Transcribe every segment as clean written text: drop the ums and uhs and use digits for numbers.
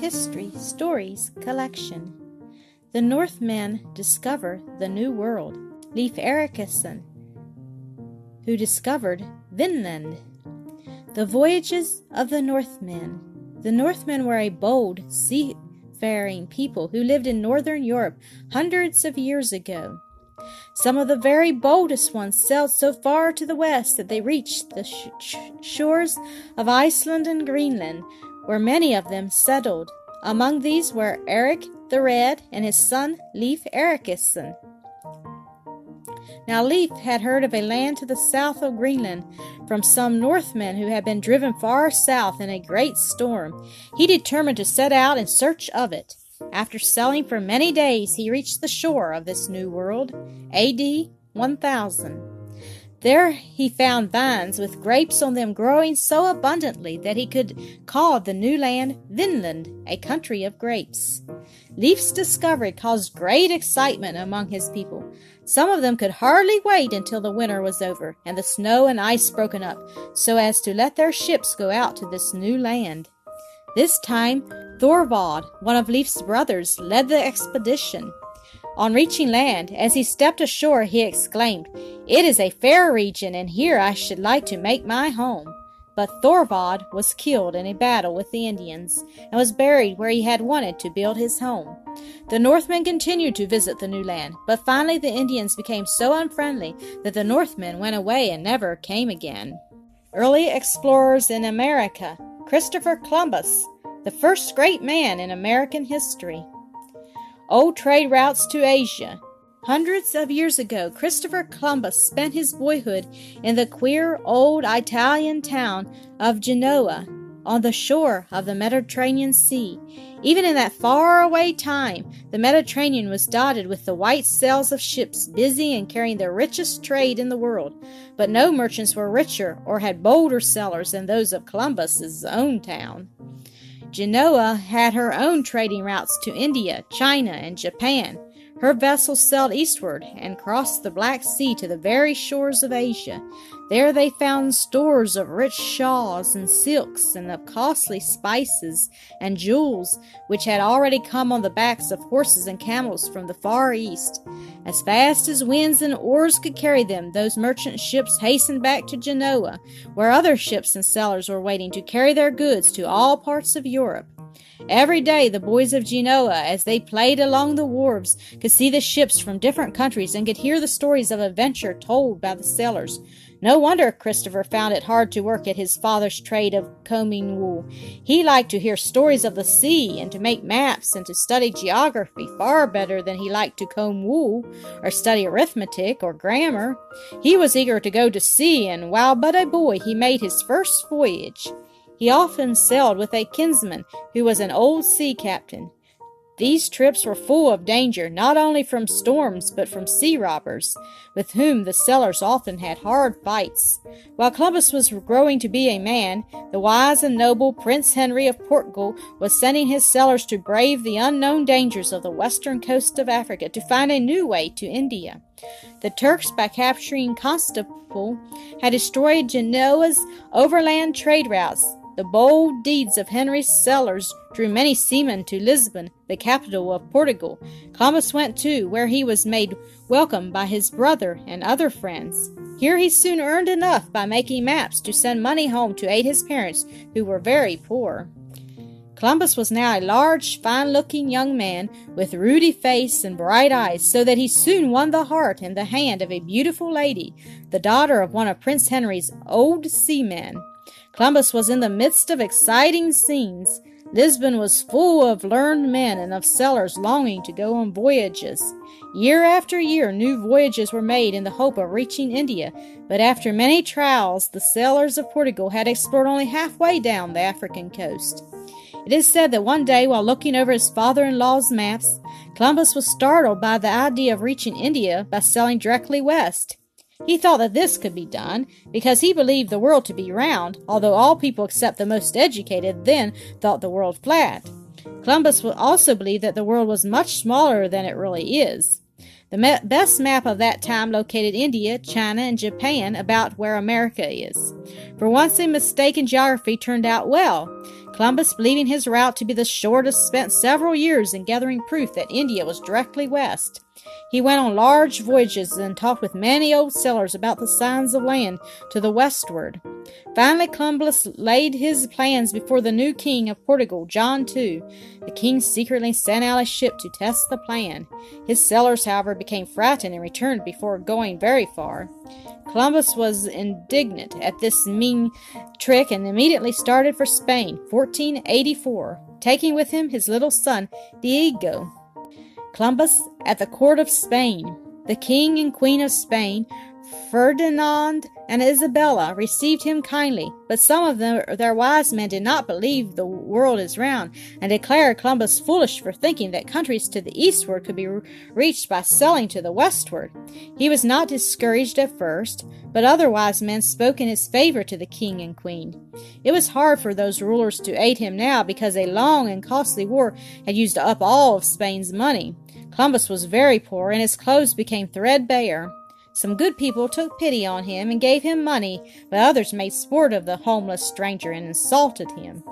History Stories Collection. The Northmen Discover the New World. Leif Erikson, who discovered Vinland. The Voyages of the Northmen. The Northmen were a bold, seafaring people who lived in northern Europe hundreds of years ago. Some of the very boldest ones sailed so far to the west that they reached the shores of Iceland and Greenland, where many of them settled. Among these were Eric the Red and his son Leif Erikson. Now Leif had heard of a land to the south of Greenland from some Northmen who had been driven far south in a great storm. He determined to set out in search of it. After sailing for many days, he reached the shore of this new world, A.D. 1000. There he found vines with grapes on them growing so abundantly that he could call the new land Vinland, a country of grapes. Leif's discovery caused great excitement among his people. Some of them could hardly wait until the winter was over and the snow and ice broken up, so as to let their ships go out to this new land. This time, Thorvald, one of Leif's brothers, led the expedition. On reaching land, as he stepped ashore, he exclaimed, "It is a fair region, and here I should like to make my home." But Thorvald was killed in a battle with the Indians, and was buried where he had wanted to build his home. The Northmen continued to visit the new land, but finally the Indians became so unfriendly that the Northmen went away and never came again. Early explorers in America. Christopher Columbus, the first great man in American history. Old trade routes to Asia. Hundreds of years ago, Christopher Columbus spent his boyhood in the queer old Italian town of Genoa, on the shore of the Mediterranean Sea. Even in that faraway time, the Mediterranean was dotted with the white sails of ships busy in carrying the richest trade in the world, but no merchants were richer or had bolder sailors than those of Columbus's own town. Genoa had her own trading routes to India, China, and Japan. Her vessels sailed eastward and crossed the Black Sea to the very shores of Asia. There they found stores of rich shawls and silks and of costly spices and jewels which had already come on the backs of horses and camels from the Far East. As fast as winds and oars could carry them, those merchant ships hastened back to Genoa, where other ships and sailors were waiting to carry their goods to all parts of Europe. Every day the boys of Genoa, as they played along the wharves, could see the ships from different countries and could hear the stories of adventure told by the sailors. No wonder Christopher found it hard to work at his father's trade of combing wool. He liked to hear stories of the sea and to make maps and to study geography far better than he liked to comb wool or study arithmetic or grammar. He was eager to go to sea, and while but a boy he made his first voyage. He often sailed with a kinsman who was an old sea captain. These trips were full of danger, not only from storms but from sea robbers, with whom the sailors often had hard fights. While Columbus was growing to be a man, the wise and noble Prince Henry of Portugal was sending his sailors to brave the unknown dangers of the western coast of Africa to find a new way to India. The Turks, by capturing Constantinople, had destroyed Genoa's overland trade routes. The bold deeds of Henry's sailors drew many seamen to Lisbon, the capital of Portugal. Columbus went too, where he was made welcome by his brother and other friends. Here he soon earned enough by making maps to send money home to aid his parents, who were very poor. Columbus was now a large, fine-looking young man with ruddy face and bright eyes, so that he soon won the heart and the hand of a beautiful lady, the daughter of one of Prince Henry's old seamen. Columbus was in the midst of exciting scenes. Lisbon was full of learned men and of sailors longing to go on voyages. Year after year, new voyages were made in the hope of reaching India, but after many trials, the sailors of Portugal had explored only halfway down the African coast. It is said that one day, while looking over his father-in-law's maps, Columbus was startled by the idea of reaching India by sailing directly west. He thought that this could be done because he believed the world to be round, although all people except the most educated then thought the world flat. Columbus also believed that the world was much smaller than it really is. The best map of that time located India, China, and Japan about where America is. For once, a mistaken geography turned out well. Columbus, believing his route to be the shortest, spent several years in gathering proof that India was directly west. He went on large voyages and talked with many old sailors about the signs of land to the westward. Finally, Columbus laid his plans before the new king of Portugal, John II. The king secretly sent out a ship to test the plan. His sailors, however, became frightened and returned before going very far. Columbus was indignant at this mean trick and immediately started for Spain, 1484, taking with him his little son, Diego. Columbus at the court of Spain. The king and queen of Spain, Ferdinand and Isabella, received him kindly, but some of their wise men did not believe the world is round, and declared Columbus foolish for thinking that countries to the eastward could be reached by sailing to the westward. He was not discouraged at first, but other wise men spoke in his favor to the king and queen. It was hard for those rulers to aid him now, because a long and costly war had used up all of Spain's money. Columbus was very poor, and his clothes became threadbare. Some good people took pity on him and gave him money, but others made sport of the homeless stranger and insulted him.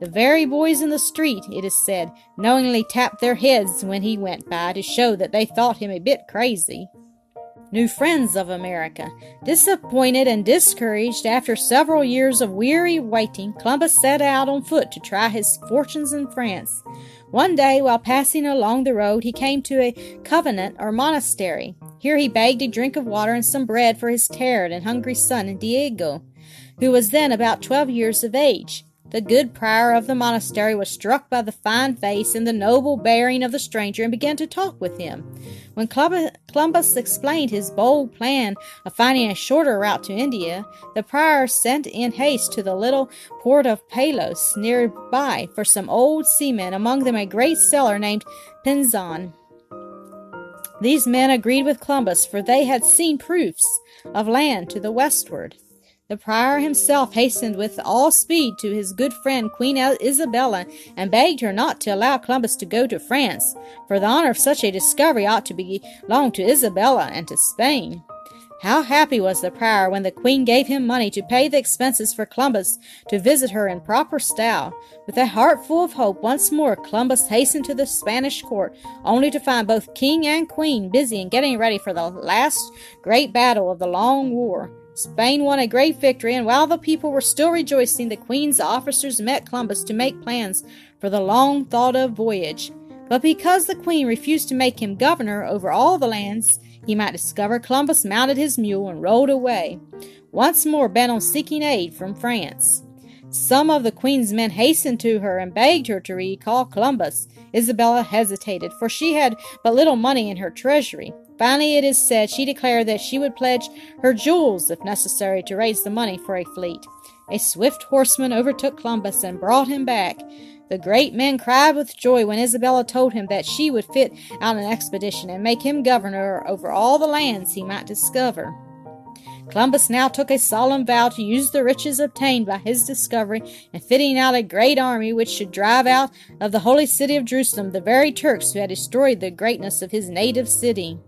The very boys in the street, it is said, knowingly tapped their heads when he went by to show that they thought him a bit crazy. New friends of America. Disappointed and discouraged after several years of weary waiting, Columbus set out on foot to try his fortunes in France. One day, while passing along the road, he came to a convent or monastery. Here he begged a drink of water and some bread for his tired and hungry son, Diego, who was then about 12 years of age. The good prior of the monastery was struck by the fine face and the noble bearing of the stranger and began to talk with him. When Columbus explained his bold plan of finding a shorter route to India, the prior sent in haste to the little port of Palos near by for some old seamen, among them a great sailor named Pinzon. These men agreed with Columbus, for they had seen proofs of land to the westward. The prior himself hastened with all speed to his good friend Queen Isabella and begged her not to allow Columbus to go to France, for the honor of such a discovery ought to belong to Isabella and to Spain. How happy was the prior when the queen gave him money to pay the expenses for Columbus to visit her in proper style. With a heart full of hope once more, Columbus hastened to the Spanish court, only to find both king and queen busy in getting ready for the last great battle of the long war. Spain won a great victory, and while the people were still rejoicing, the queen's officers met Columbus to make plans for the long-thought-of voyage. But because the queen refused to make him governor over all the lands he might discover, Columbus mounted his mule and rode away, once more bent on seeking aid from France. Some of the queen's men hastened to her and begged her to recall Columbus. Isabella hesitated, for she had but little money in her treasury. Finally, it is said she declared that she would pledge her jewels, if necessary, to raise the money for a fleet. A swift horseman overtook Columbus and brought him back. The great men cried with joy when Isabella told him that she would fit out an expedition and make him governor over all the lands he might discover. Columbus now took a solemn vow to use the riches obtained by his discovery in fitting out a great army which should drive out of the holy city of Jerusalem the very Turks who had destroyed the greatness of his native city.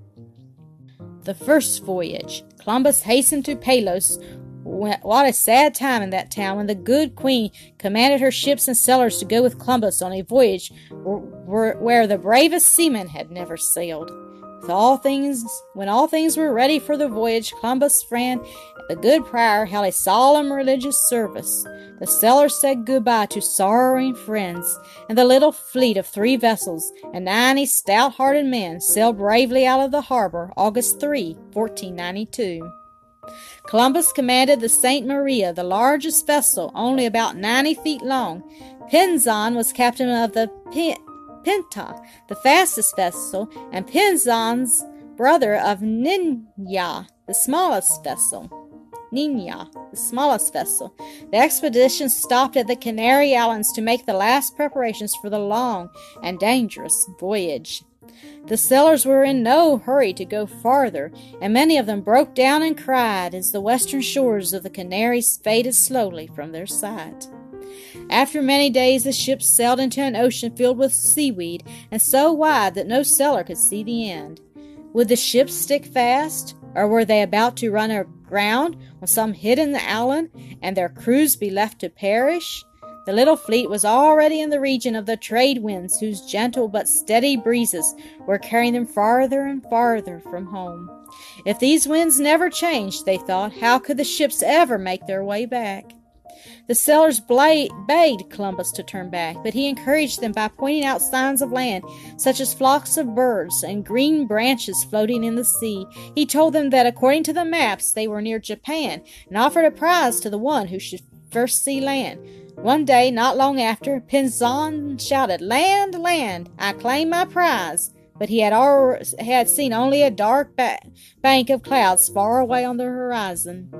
The first voyage. Columbus hastened to Palos. What a sad time in that town when the good queen commanded her ships and sailors to go with Columbus on a voyage where the bravest seamen had never sailed. When all things were ready for the voyage, Columbus's friend, the good prior, held a solemn religious service. The sailors said goodbye to sorrowing friends, and the little fleet of 3 vessels and 90 stout-hearted men sailed bravely out of the harbor, August 3, 1492. Columbus commanded the Santa Maria, the largest vessel, only about 90 feet long. Pinzon was captain of the Pinta, the fastest vessel, and Pinzon's brother of Niña, the smallest vessel. The expedition stopped at the Canary Islands to make the last preparations for the long and dangerous voyage. The sailors were in no hurry to go farther, and many of them broke down and cried as the western shores of the Canaries faded slowly from their sight. After many days the ship sailed into an ocean filled with seaweed, and so wide that no sailor could see the end. Would the ship stick fast, or were they about to run aground on some hidden island, and their crews be left to perish? The little fleet was already in the region of the trade winds, whose gentle but steady breezes were carrying them farther and farther from home. If these winds never changed, they thought, how could the ships ever make their way back? The sailors bade Columbus to turn back, but he encouraged them by pointing out signs of land, such as flocks of birds and green branches floating in the sea. He told them that, according to the maps, they were near Japan, and offered a prize to the one who should first see land. One day, not long after, Pinzon shouted, "Land, land, I claim my prize!" But he had seen only a dark bank of clouds far away on the horizon.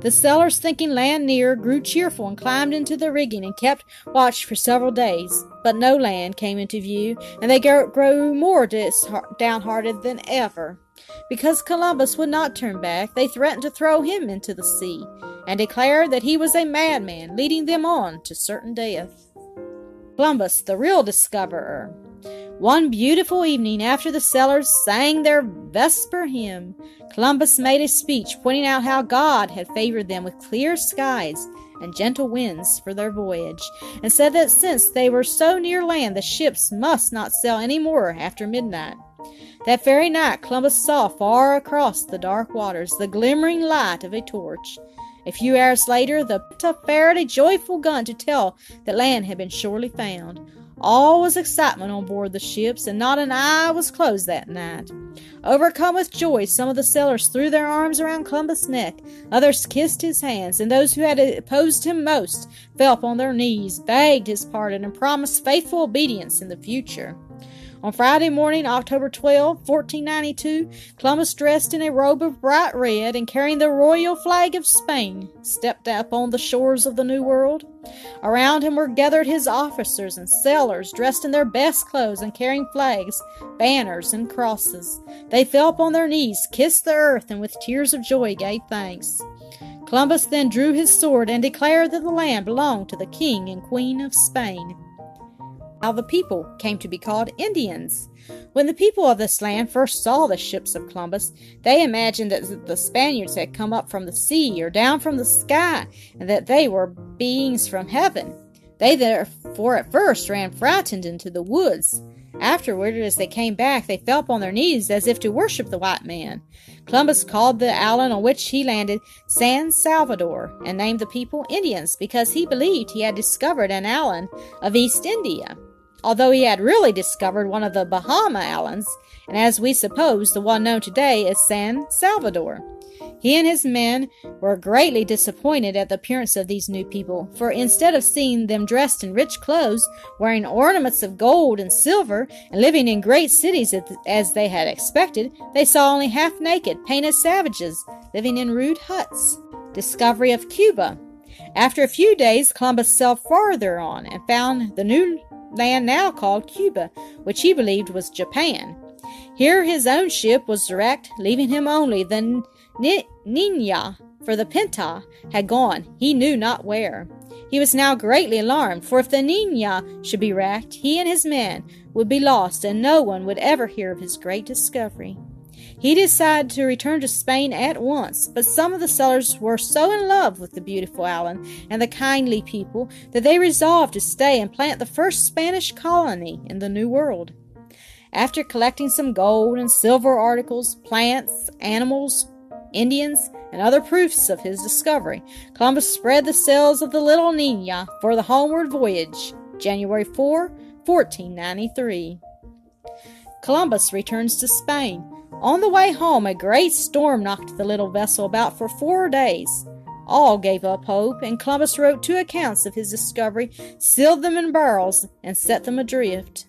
The sailors, thinking land near, grew cheerful and climbed into the rigging and kept watch for several days. But no land came into view, and they grew more downhearted than ever. Because Columbus would not turn back, they threatened to throw him into the sea, and declared that he was a madman, leading them on to certain death. Columbus, the real discoverer. One beautiful evening, after the sailors sang their vesper hymn, Columbus made a speech pointing out how God had favored them with clear skies and gentle winds for their voyage, and said that since they were so near land, the ships must not sail any more after midnight. That very night, Columbus saw far across the dark waters the glimmering light of a torch. A few hours later, the Pinta fired a joyful gun to tell that land had been surely found. All was excitement on board the ships, and not an eye was closed that night. Overcome with joy, some of the sailors threw their arms around Columbus' neck, others kissed his hands, and those who had opposed him most fell upon their knees, begged his pardon, and promised faithful obedience in the future. On Friday morning, October 12, 1492, Columbus, dressed in a robe of bright red and carrying the royal flag of Spain, stepped upon the shores of the New World. Around him were gathered his officers and sailors, dressed in their best clothes and carrying flags, banners, and crosses. They fell upon their knees, kissed the earth, and with tears of joy gave thanks. Columbus then drew his sword and declared that the land belonged to the King and Queen of Spain. How the people came to be called Indians. When the people of this land first saw the ships of Columbus, they imagined that the Spaniards had come up from the sea or down from the sky, and that they were beings from heaven. They therefore at first ran frightened into the woods. Afterward, as they came back, they fell upon their knees as if to worship the white man. Columbus called the island on which he landed San Salvador, and named the people Indians, because he believed he had discovered an island of East India, although he had really discovered one of the Bahama Islands, and as we suppose, the one known today as San Salvador. He and his men were greatly disappointed at the appearance of these new people, for instead of seeing them dressed in rich clothes, wearing ornaments of gold and silver, and living in great cities as they had expected, they saw only half-naked, painted savages living in rude huts. Discovery of Cuba. After a few days, Columbus sailed farther on and found the new land now called Cuba, which he believed was Japan. Here his own ship was wrecked, leaving him only the Niña, for the Pinta had gone, he knew not where. He was now greatly alarmed, for if the Niña should be wrecked, he and his men would be lost, and no one would ever hear of his great discovery. He decided to return to Spain at once, but some of the sailors were so in love with the beautiful island and the kindly people that they resolved to stay and plant the first Spanish colony in the New World. After collecting some gold and silver articles, plants, animals, Indians, and other proofs of his discovery, Columbus spread the sails of the little Niña for the homeward voyage, January 4, 1493. Columbus returns to Spain. On the way home, a great storm knocked the little vessel about for 4 days. All gave up hope, and Columbus wrote 2 accounts of his discovery, sealed them in barrels, and set them adrift.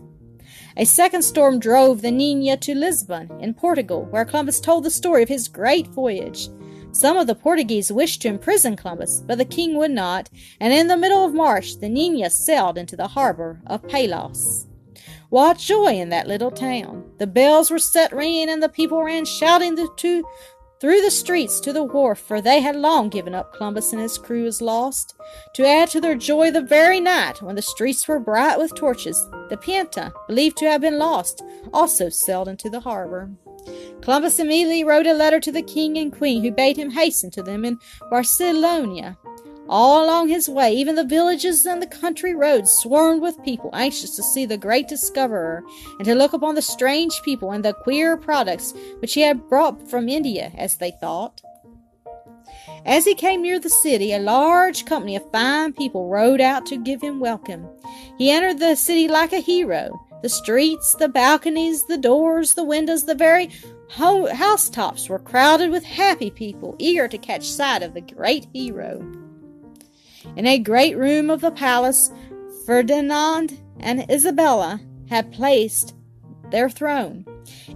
A second storm drove the Niña to Lisbon, in Portugal, where Columbus told the story of his great voyage. Some of the Portuguese wished to imprison Columbus, but the king would not, and in the middle of March the Niña sailed into the harbor of Palos. What joy in that little town! The bells were set ringing, and the people ran shouting through the streets to the wharf, for they had long given up Columbus and his crew as lost. To add to their joy, the very night, when the streets were bright with torches, the Pinta, believed to have been lost, also sailed into the harbor. Columbus immediately wrote a letter to the king and queen, who bade him hasten to them in Barcelona. All along his way, even the villages and the country roads swarmed with people anxious to see the great discoverer and to look upon the strange people and the queer products which he had brought from India, as they thought. As he came near the city, a large company of fine people rode out to give him welcome. He entered the city like a hero. The streets, the balconies, the doors, the windows, the very housetops were crowded with happy people, eager to catch sight of the great hero. In a great room of the palace, Ferdinand and Isabella had placed their throne.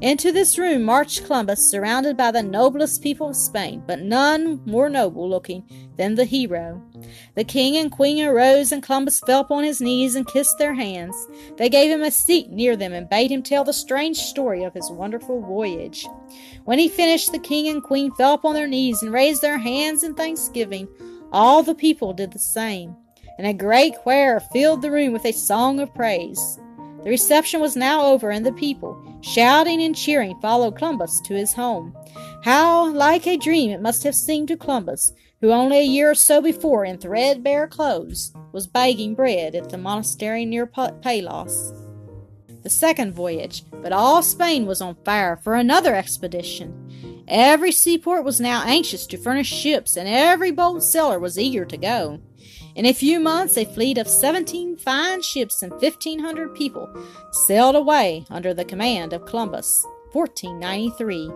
Into this room marched Columbus, surrounded by the noblest people of Spain, but none more noble-looking than the hero. The king and queen arose, and Columbus fell upon his knees and kissed their hands. They gave him a seat near them and bade him tell the strange story of his wonderful voyage. When he finished, the king and queen fell upon their knees and raised their hands in thanksgiving. All the people did the same, and a great choir filled the room with a song of praise. The reception was now over, and the people, shouting and cheering, followed Columbus to his home. How like a dream it must have seemed to Columbus, who only a year or so before, in threadbare clothes, was begging bread at the monastery near Palos. The second voyage, but all Spain was on fire for another expedition. Every seaport was now anxious to furnish ships, and every bold sailor was eager to go. In a few months, a fleet of 17 fine ships and 1,500 people sailed away under the command of Columbus, 1493,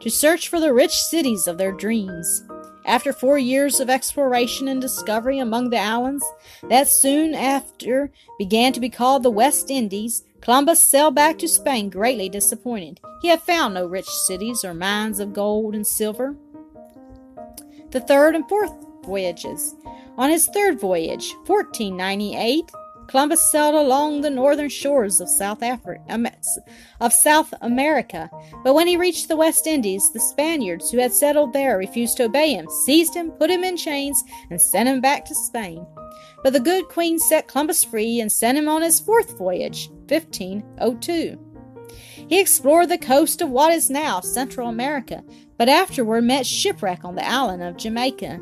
to search for the rich cities of their dreams. After 4 years of exploration and discovery among the islands that soon after began to be called the West Indies, Columbus sailed back to Spain greatly disappointed. He had found no rich cities or mines of gold and silver. The third and fourth voyages. On his third voyage, 1498, Columbus sailed along the northern shores of South America, but when he reached the West Indies, the Spaniards who had settled there refused to obey him, seized him, put him in chains, and sent him back to Spain. But the good queen set Columbus free and sent him on his fourth voyage, 1502. He explored the coast of what is now Central America, but afterward met shipwreck on the island of Jamaica.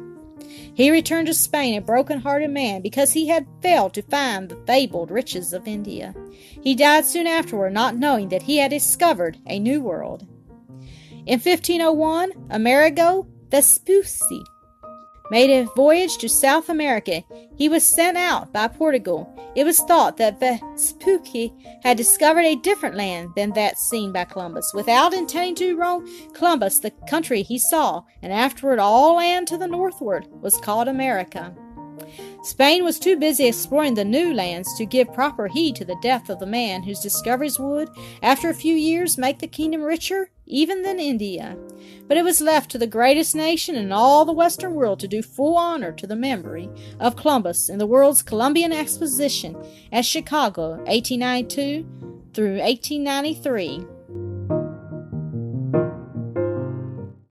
He returned to Spain a broken-hearted man because he had failed to find the fabled riches of India. He died soon afterward, not knowing that he had discovered a new world. In 1501, Amerigo Vespucci made a voyage to South America. He was sent out by Portugal. It was thought that Vespucci had discovered a different land than that seen by Columbus. Without intending to wrong Columbus, the country he saw, and afterward all land to the northward, was called America. Spain was too busy exploring the new lands to give proper heed to the death of the man whose discoveries would, after a few years, make the kingdom richer even than India. But it was left to the greatest nation in all the Western world to do full honor to the memory of Columbus in the World's Columbian Exposition at Chicago, 1892 through 1893.